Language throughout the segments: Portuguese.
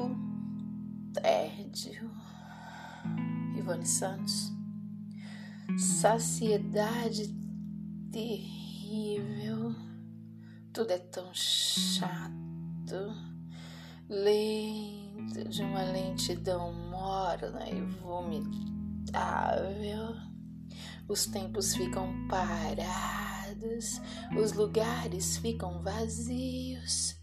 muito tédio. Ivone Santos. Saciedade terrível. Tudo é tão chato. Lento, de uma lentidão morna e vomitável. Os tempos ficam parados. Os lugares ficam vazios.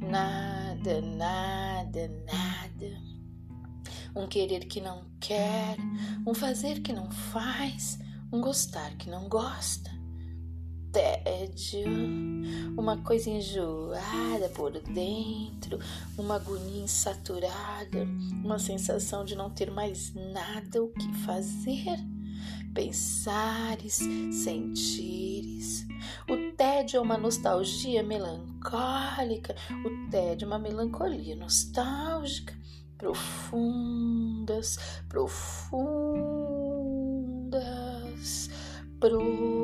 Nada, nada, nada. Um querer que não quer, um fazer que não faz, um gostar que não gosta. Tédio, uma coisa enjoada por dentro, uma agonia insaturada, uma sensação de não ter mais nada o que fazer. Pensares, sentires. O tédio é uma nostalgia melancólica, o tédio é uma melancolia nostálgica. Profundas, profundas, profundas.